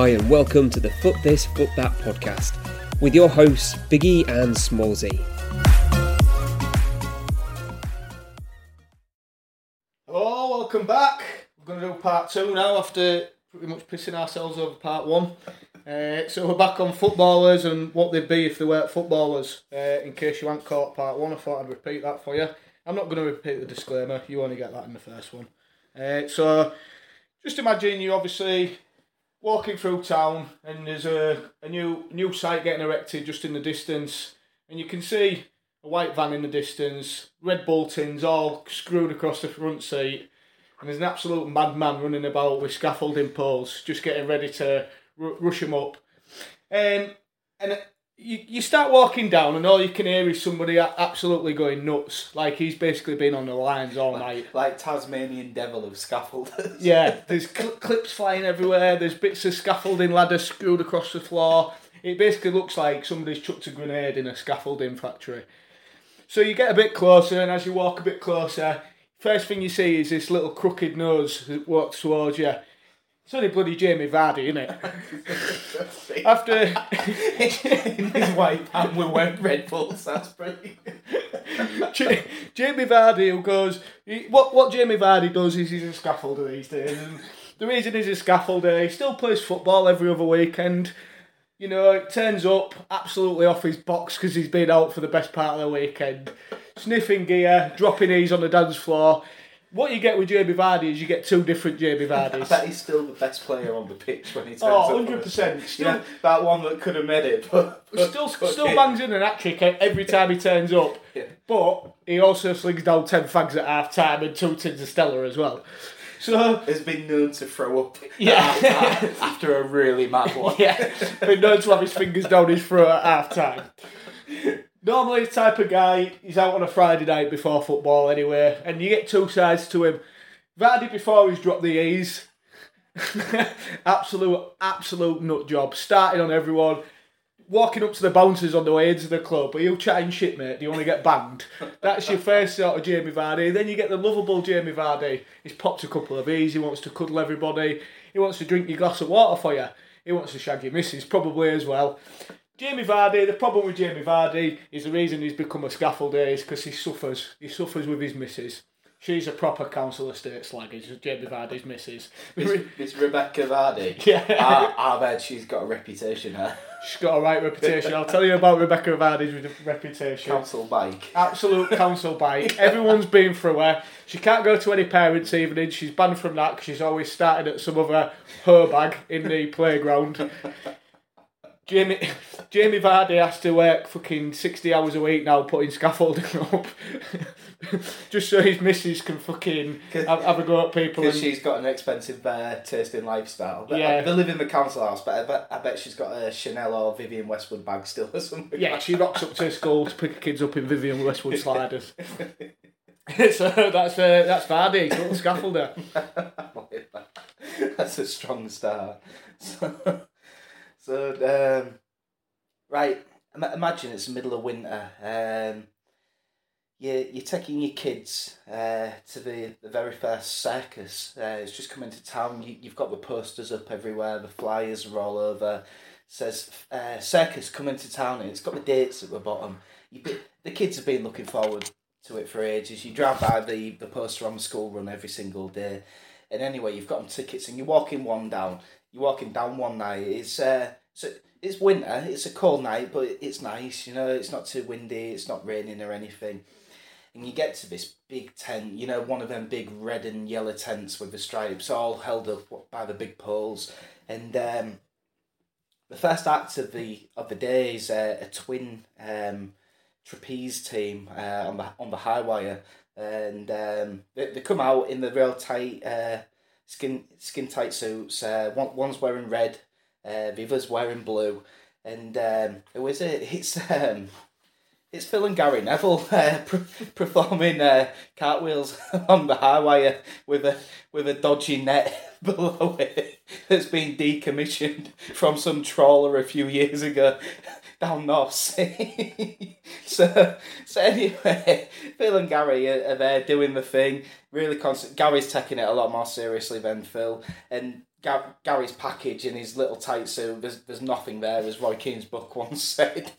Hi and welcome to the Foot This, Foot That podcast with your hosts Biggie and Smallsy. Hello, welcome back. We're going to do part two now after pretty much pissing ourselves over part one. So we're back on footballers and what they'd be if they weren't footballers. In case you hadn't caught part one, I thought I'd repeat that for you. I'm not going to repeat the disclaimer, you only get that in the first one. So just imagine you obviously walking through town and there's a new site getting erected just in the distance, and you can see a white van in the distance, Red Bull tins all screwed across the front seat, and there's an absolute madman running about with scaffolding poles just getting ready to rush him up. And you start walking down and all you can hear is somebody absolutely going nuts, like he's basically been on the lines all night. Like Tasmanian devil of scaffolders. Yeah, there's clips flying everywhere, there's bits of scaffolding ladder screwed across the floor. It basically looks like somebody's chucked a grenade in a scaffolding factory. So you get a bit closer, and as you walk a bit closer, first thing you see is this little crooked nose that walks towards you. It's only bloody Jamie Vardy, isn't it? After in his white pants with Red Bulls, that's pretty. Jamie Vardy, who goes, what Jamie Vardy does is he's a scaffolder these days. And the reason he's a scaffolder, he still plays football every other weekend. You know, it turns up absolutely off his box because he's been out for the best part of the weekend, sniffing gear, dropping ease on the dance floor. What you get with Jamie Vardy is you get two different Jamie Vardys. I bet he's still the best player on the pitch when he turns up. 100%. Still, that one that could have made it. But still bangs in an hat-trick every time he turns up. Yeah. But he also slings down 10 fags at half-time and 2 tins of Stella as well. So has been known to throw up at half-time after a really mad one. Yeah, been known to have his fingers down his throat at half-time. Normally the type of guy, he's out on a Friday night before football anyway, and you get two sides to him. Vardy before he's dropped the E's. absolute nut job. Starting on everyone, walking up to the bouncers on the way into the club. Are you chatting shit, mate? Do you want to get banged? That's your first sort of Jamie Vardy. Then you get the lovable Jamie Vardy. He's popped a couple of E's, he wants to cuddle everybody, he wants to drink your glass of water for you, he wants to shag your missus probably as well. Jamie Vardy, the problem with Jamie Vardy is the reason he's become a scaffolder is because he suffers. He suffers with his missus. She's a proper council estate slag, is Jamie Vardy's missus. It's Rebecca Vardy. Yeah. I bet she's got a reputation there. She's got a right reputation. I'll tell you about Rebecca Vardy's reputation. Council bike. Absolute council bike. Everyone's been through her. She can't go to any parents' evening. She's banned from that because she's always started at some other her bag in the playground. Jamie Vardy has to work fucking 60 hours a week now putting scaffolding up just so his missus can fucking have a go at people. Because she's got an expensive tasting lifestyle. Yeah. They live in the council house, but I bet she's got a Chanel or Vivienne Westwood bag still or something. Yeah, she rocks up to school to pick kids up in Vivienne Westwood sliders. So that's Vardy, he's a little scaffolder. That's a strong start. So, right, imagine it's the middle of winter. You're taking your kids to the very first circus. It's just come into town. You've got the posters up everywhere. The flyers are all over. It says, circus, come into town. And it's got the dates at the bottom. The kids have been looking forward to it for ages. You drive by the poster on the school run every single day. And anyway, you've got them tickets and you're walking one down. You're walking down one night, it's winter, it's a cold night, but it's nice, you know, it's not too windy, it's not raining or anything. And you get to this big tent, you know, one of them big red and yellow tents with the stripes all held up by the big poles. And the first act of the day is a twin trapeze team on the high wire. And they come out in the real tight... Skin tight suits. One's wearing red, the other's wearing blue, and who is it? It's Phil and Gary Neville performing cartwheels on the high wire with a dodgy net below it that's been decommissioned from some trawler a few years ago down North Sea. So anyway, Phil and Gary are there doing the thing. Really constant. Gary's taking it a lot more seriously than Phil, and Gary's package in his little tight suit. There's nothing there, as Roy Keane's book once said.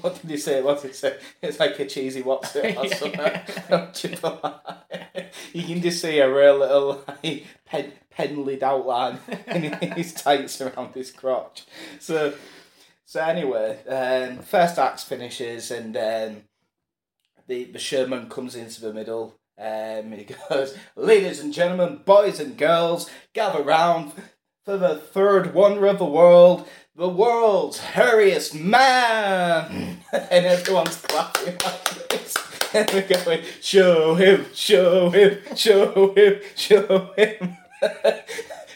What did he say? What did he say? It's like a cheesy what's it or something. You can just see a real little like, pen-lid outline in his tights around his crotch. So anyway, first act finishes and the Sherman comes into the middle. He goes, ladies and gentlemen, boys and girls, gather round for the third wonder of the world's hairiest man. And everyone's clapping like this. And we're going, show him, show him, show him, show him.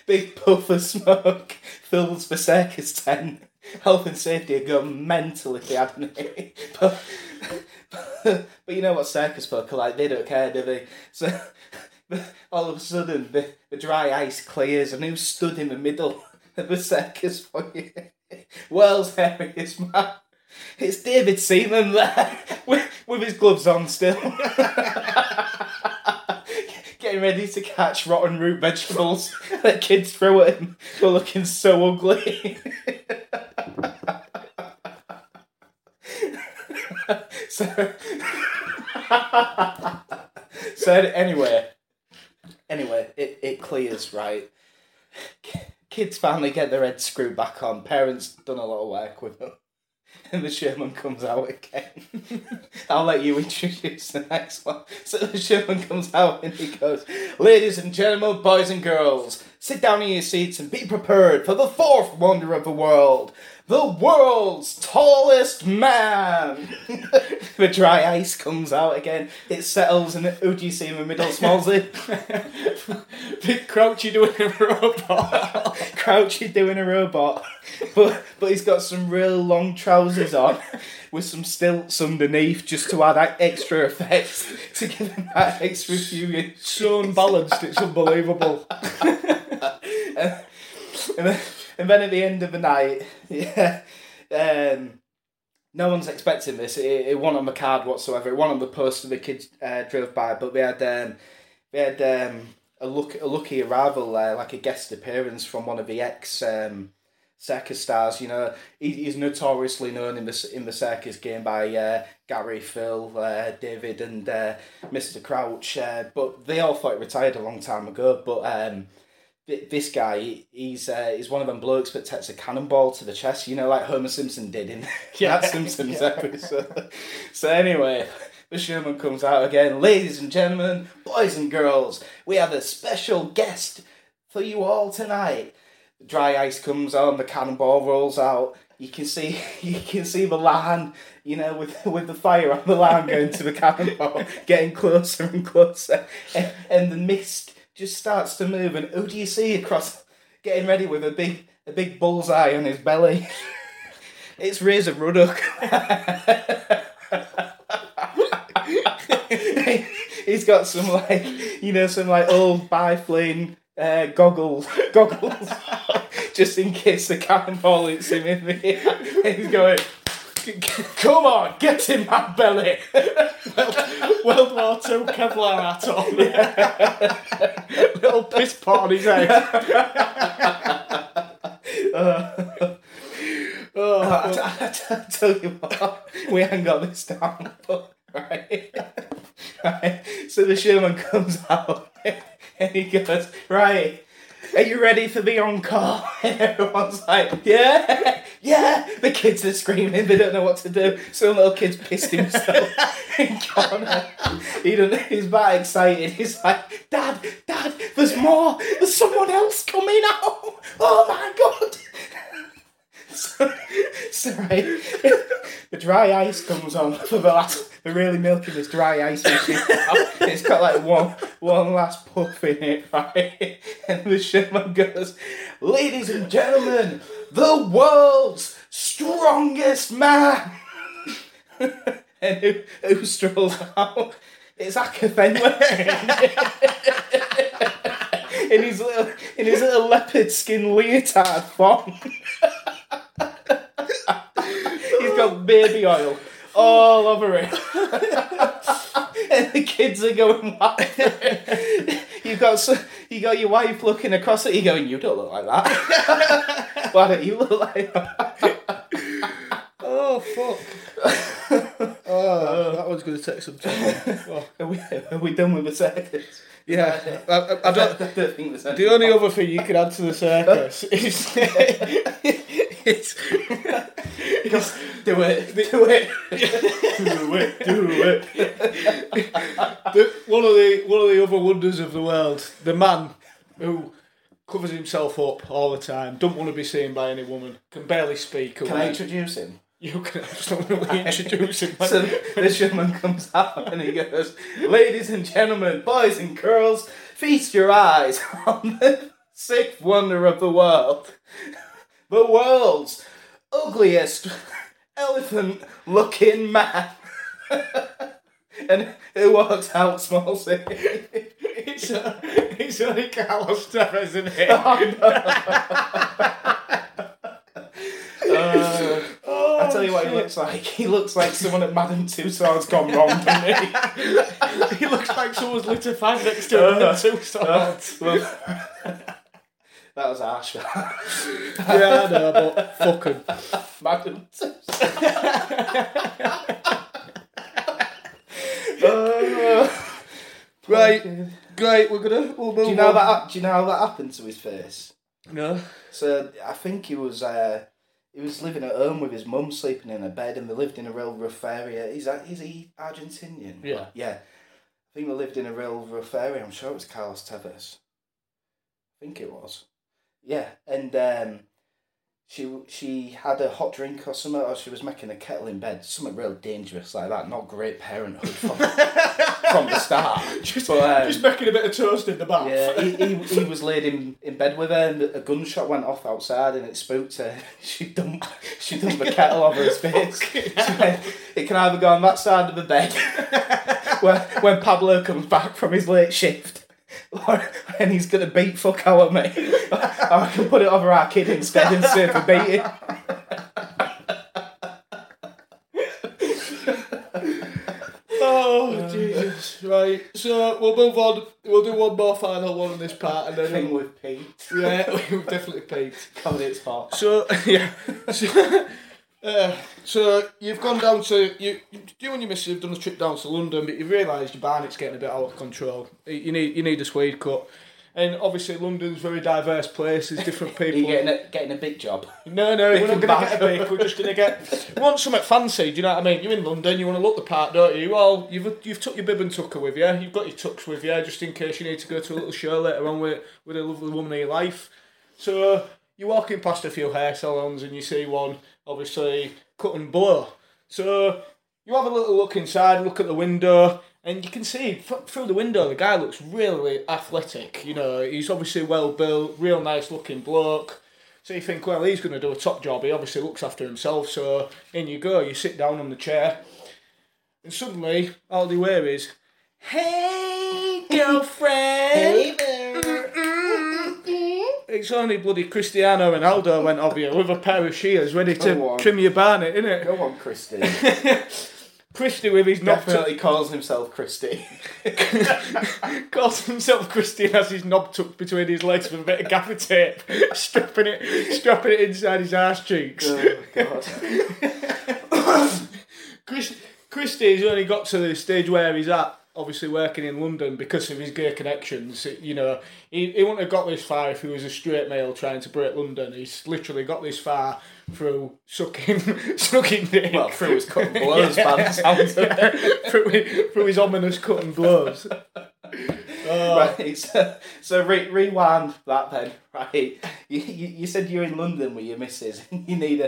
Big puff of smoke fills the circus tent. Health and safety would go mental if they hadn't. But you know what circus folk are like, they don't care, do they? So all of a sudden the dry ice clears and who stood in the middle of the circus for you? World's hairiest man. It's David Seaman there with his gloves on still. Getting ready to catch rotten root vegetables that kids throw at him for looking so ugly. So anyway, it clears, right? Kids finally get their heads screwed back on. Parents done a lot of work with them. And the Sherman comes out again. I'll let you introduce the next one. So the Sherman comes out and he goes, ladies and gentlemen, boys and girls, sit down in your seats and be prepared for the fourth wonder of the world's tallest man. The dry ice comes out again. It settles and who do you see in the middle, Smallsy? Big Crouchy doing a robot. Crouchy doing a robot. But he's got some real long trousers on with some stilts underneath just to add extra effects to give him that extra few. So unbalanced, it's unbelievable. And then at the end of the night, no one's expecting this. It wasn't on the card whatsoever. It wasn't on the poster the kids drove by, but they had a lucky arrival there, like a guest appearance from one of the ex circus stars. You know, he's notoriously known in the circus game by Gary, Phil, David, and Mr. Crouch. But they all thought he retired a long time ago. But this guy, he's one of them blokes that takes a cannonball to the chest, you know, like Homer Simpson did in that Simpsons episode. So anyway, the Sherman comes out again. Ladies and gentlemen, boys and girls, we have a special guest for you all tonight. The dry ice comes on, the cannonball rolls out. You can see the line, you know, with the fire on the line going to the cannonball, getting closer and closer, and the mist just starts to move, and who do you see across, getting ready with a big bullseye on his belly? It's Razor Ruddock. He's got some like old bifling goggles, just in case the cannonball hits him in the ear. And he's going, come on, get in my belly. World War II Kevlar hat on. Yeah. Little piss pot on his head. I tell you what, we haven't got this down, but, right. So the Sherman comes out and he goes, right, are you ready for the encore? And everyone's like, yeah. The kids are screaming, they don't know what to do. Some little kid's pissed himself in corner. He's that excited. He's like, Dad, there's more. There's someone else coming out. Oh my God. Sorry. The dry ice comes on for the last. They're really milking this dry ice machine. It's got like one last puff in it, right? And the Sherman goes, ladies and gentlemen, the world's strongest man. And who strolls out? It's Akka Fenway. in his little leopard skin leotard form. He's got baby oil all over him. And the kids are going wild. You've got some, You got your wife looking across at you going, you don't look like that. Why don't you look like that? Oh, fuck. Oh, that one's going to take some time. Oh. Are we done with the circus? Yeah. I don't think the circus. The only other thing you can add to the circus is... It's do it. One of the other wonders of the world, the man who covers himself up all the time, don't want to be seen by any woman, can barely speak. Can I introduce him? You can absolutely introduce him. So this gentleman comes out and he goes, "Ladies and gentlemen, boys and girls, feast your eyes on the sixth wonder of the world. The world's ugliest elephant-looking man." And it walks out, Smallsy. It's only Carlos Tevez, isn't it? I'll tell you what he looks like. He looks like someone at Madame Tussauds gone wrong, doesn't he? He looks like someone's lit a fire next to him at Tussauds. That was harsh. Yeah, I know, but fuck him. Madam. Great. We're gonna. Do you know how that happened to his face? No. So I think he was living at home with his mum, sleeping in a bed, and they lived in a real rough area. Is he Argentinian? Yeah. Yeah. I think they lived in a real rough area. I'm sure it was Carlos Tevez. I think it was. Yeah, and she had a hot drink or something, or she was making a kettle in bed, something real dangerous like that. Not great parenthood from the start. Just making a bit of toast in the bath. Yeah, he was laid in bed with her, and a gunshot went off outside, and it spooked her. She dumped the kettle over his face. She went, "It can either go on that side of the bed when Pablo comes back from his late shift, and he's going to beat fuck out of me. Or I can put it over our kid instead and save a beating." Oh, Jesus. Right, so we'll move on. We'll do one more final one in this part. And then thing with Pete. Yeah, we've definitely Pete. Coming it's hot. So, yeah. So you've gone down to you and your missus have done a trip down to London, but you've realised your barnet's getting a bit out of control. You need a Swede cut, and obviously London's a very diverse place. There's different people. Are you getting a big job? No, we're not going to get a big. We're just going to get. We want something fancy. Do you know what I mean? You're in London. You want to look the part, don't you? Well, you've took your bib and tucker with you. You've got your tux with you, just in case you need to go to a little show later on with a lovely woman of your life. So you're walking past a few hair salons and you see one. Obviously, cut and blow. So you have a little look inside, look at the window, and you can see through the window the guy looks really athletic. You know, he's obviously well built, real nice looking bloke. So you think, well, he's going to do a top job. He obviously looks after himself. So in you go, you sit down on the chair, and suddenly all they wear is, "Hey, girlfriend." It's only bloody Cristiano Ronaldo went over you with a pair of shears ready to trim your barnet, innit? Go on, Christy. Christy with his knob... Definitely calls himself Christy. Calls himself Christy and has his knob tucked between his legs with a bit of gaffer tape, strapping it inside his arse cheeks. Oh, God. Christy's only got to the stage where he's at, obviously working in London because of his gay connections. You know, he wouldn't have got this far if he was a straight male trying to break London. He's literally got this far through sucking dick. Well, through his cut and blows, through his ominous cut and blows. Right, so rewind that then. Right, you said you're in London with your missus. You need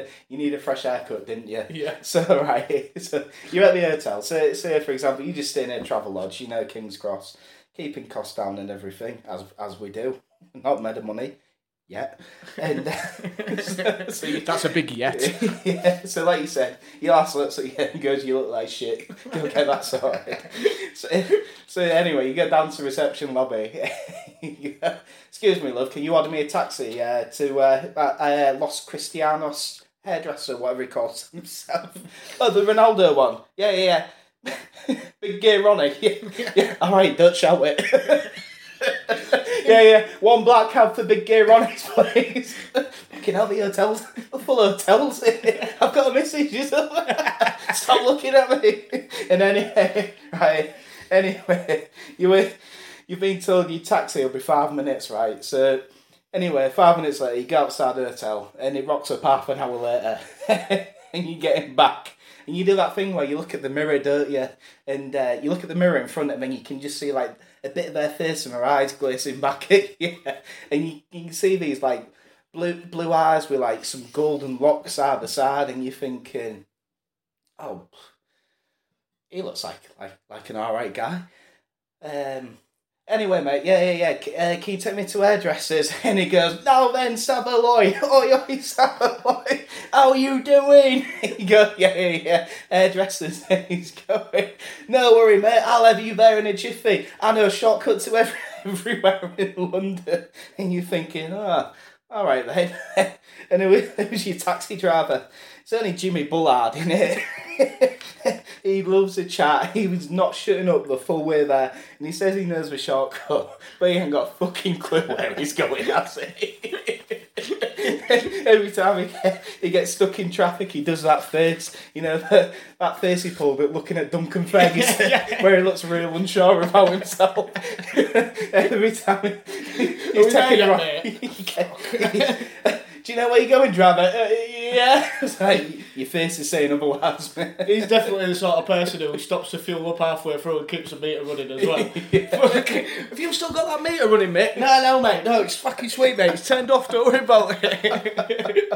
a fresh haircut, didn't you? Yeah. So so you're at the hotel. So say for example, you just stay in a travel lodge. You know, King's Cross, keeping costs down and everything, as we do. Not made of money yet. And so that's a big yet. Yeah. So like you said, your ass looks at you and goes, "You look like shit. Go get that sorted." So anyway, you go down to reception lobby. Go, "Excuse me, love, can you order me a taxi to Los Cristianos hairdresser, whatever he calls himself?" "Oh, the Ronaldo one." Yeah. "Big gay Ronnie." Yeah. "All right, don't shout it." Yeah, yeah. One black cab for Big Gear on his place. Fucking hell, the hotels. I'm full of hotels here. I've got a message, you know? Stop looking at me. And anyway, right. Anyway, you've been told your taxi will be 5 minutes, right? So, anyway, 5 minutes later, you go outside the hotel and it rocks up half an hour later. And you get him back. And you do that thing where you look at the mirror, don't you? And you look at the mirror in front of them and you can just see, like, a bit of their face and their eyes glazing back at you. And you can see these, like, blue eyes with, like, some golden locks side by side. And you're thinking, oh, he looks like an all right guy. Anyway, mate, yeah. Can you take me to hairdressers? And he goes, now then, Sabaloy. Oi, Sabaloy. How you doing? He goes, yeah. Hairdressers. And he's going, no worry, mate. I'll have you there in a jiffy. I know a shortcut to everywhere in London. And you're thinking, oh, all right, then. And it was your taxi driver. It's only Jimmy Bullard, innit? He loves a chat. He was not shutting up the full way there. And he says he knows the shortcut, but he ain't got a fucking clue where he's going, has he? Every time he gets stuck in traffic, he does that face. You know, that face he pulled at looking at Duncan Ferguson, where he looks real unsure about himself. Every time he's taking a right. Do you know where you're going, driver? Yeah. It's like, your face is saying otherwise, man. He's definitely the sort of person who stops to fuel up halfway through and keeps the meter running as well. Have you still got that meter running, mate? No, mate. No, it's fucking sweet, mate. It's turned off. Don't worry about it.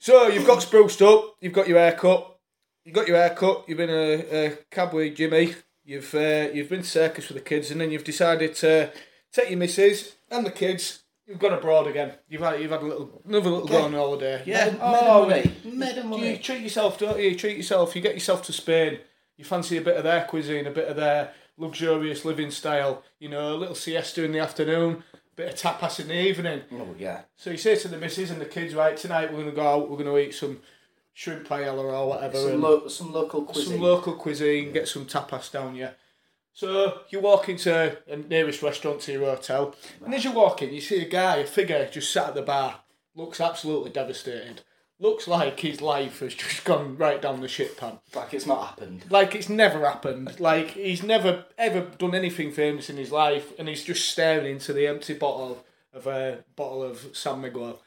So, you've got spruced up. You've got your hair cut. You've been a cab with Jimmy. You've been to circus with the kids. And then you've decided to take your missus and the kids. You've gone abroad again. You've had another little go on holiday. Yeah. Made a money. You treat yourself, don't you? You get yourself to Spain. You fancy a bit of their cuisine, a bit of their luxurious living style. You know, a little siesta in the afternoon, a bit of tapas in the evening. Oh yeah. So you say to the missus and the kids, right, tonight we're going to go out. We're going to eat some shrimp paella or whatever. Some local cuisine. Get some tapas down here. So you walk into the nearest restaurant to your hotel, and as you're walking, you see a figure just sat at the bar, looks absolutely devastated, looks like his life has just gone right down the shit pan. Like it's not happened. Like it's never happened. Like he's never, ever done anything famous in his life, and he's just staring into the empty bottle of San Miguel.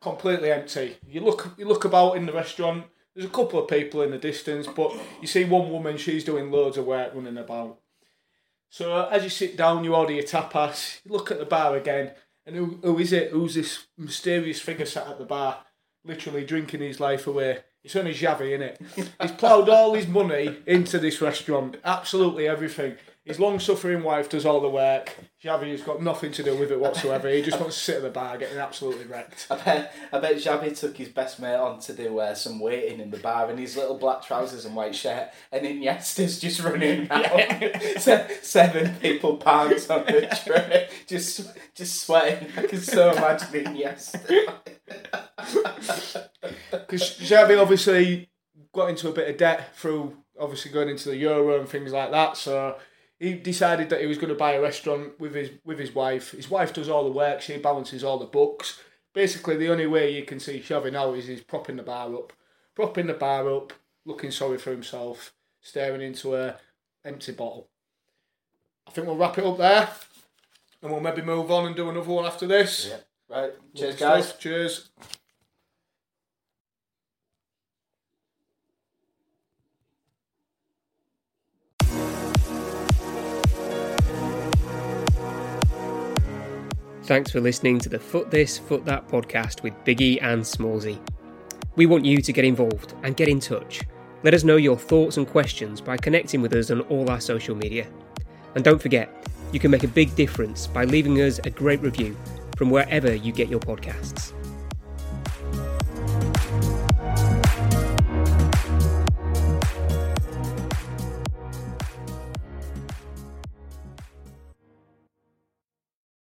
Completely empty. You look about in the restaurant. There's a couple of people in the distance, but you see one woman, she's doing loads of work running about. So as you sit down, you order your tapas, you look at the bar again, and who is it? Who's this mysterious figure sat at the bar, literally drinking his life away? It's only Xavi, innit? He's ploughed all his money into this restaurant, absolutely everything. His long-suffering wife does all the work. Xavi has got nothing to do with it whatsoever. He just wants to sit at the bar getting absolutely wrecked. I bet Xavi took his best mate on to do some waiting in the bar in his little black trousers and white shirt, and Iniesta's just running out. Yeah. 7 people pants on the tray, just sweating. I can so imagine Iniesta. Because Xavi obviously got into a bit of debt through obviously going into the Euro and things like that, so he decided that he was going to buy a restaurant with his wife. His wife does all the work. She balances all the books. Basically, the only way you can see Xavi now is he's propping the bar up, looking sorry for himself, staring into an empty bottle. I think we'll wrap it up there, and we'll maybe move on and do another one after this. Yeah. Right. Cheers, guys. Cheers. Thanks for listening to the Foot This, Foot That podcast with Biggie and Smallsy. We want you to get involved and get in touch. Let us know your thoughts and questions by connecting with us on all our social media. And don't forget, you can make a big difference by leaving us a great review from wherever you get your podcasts.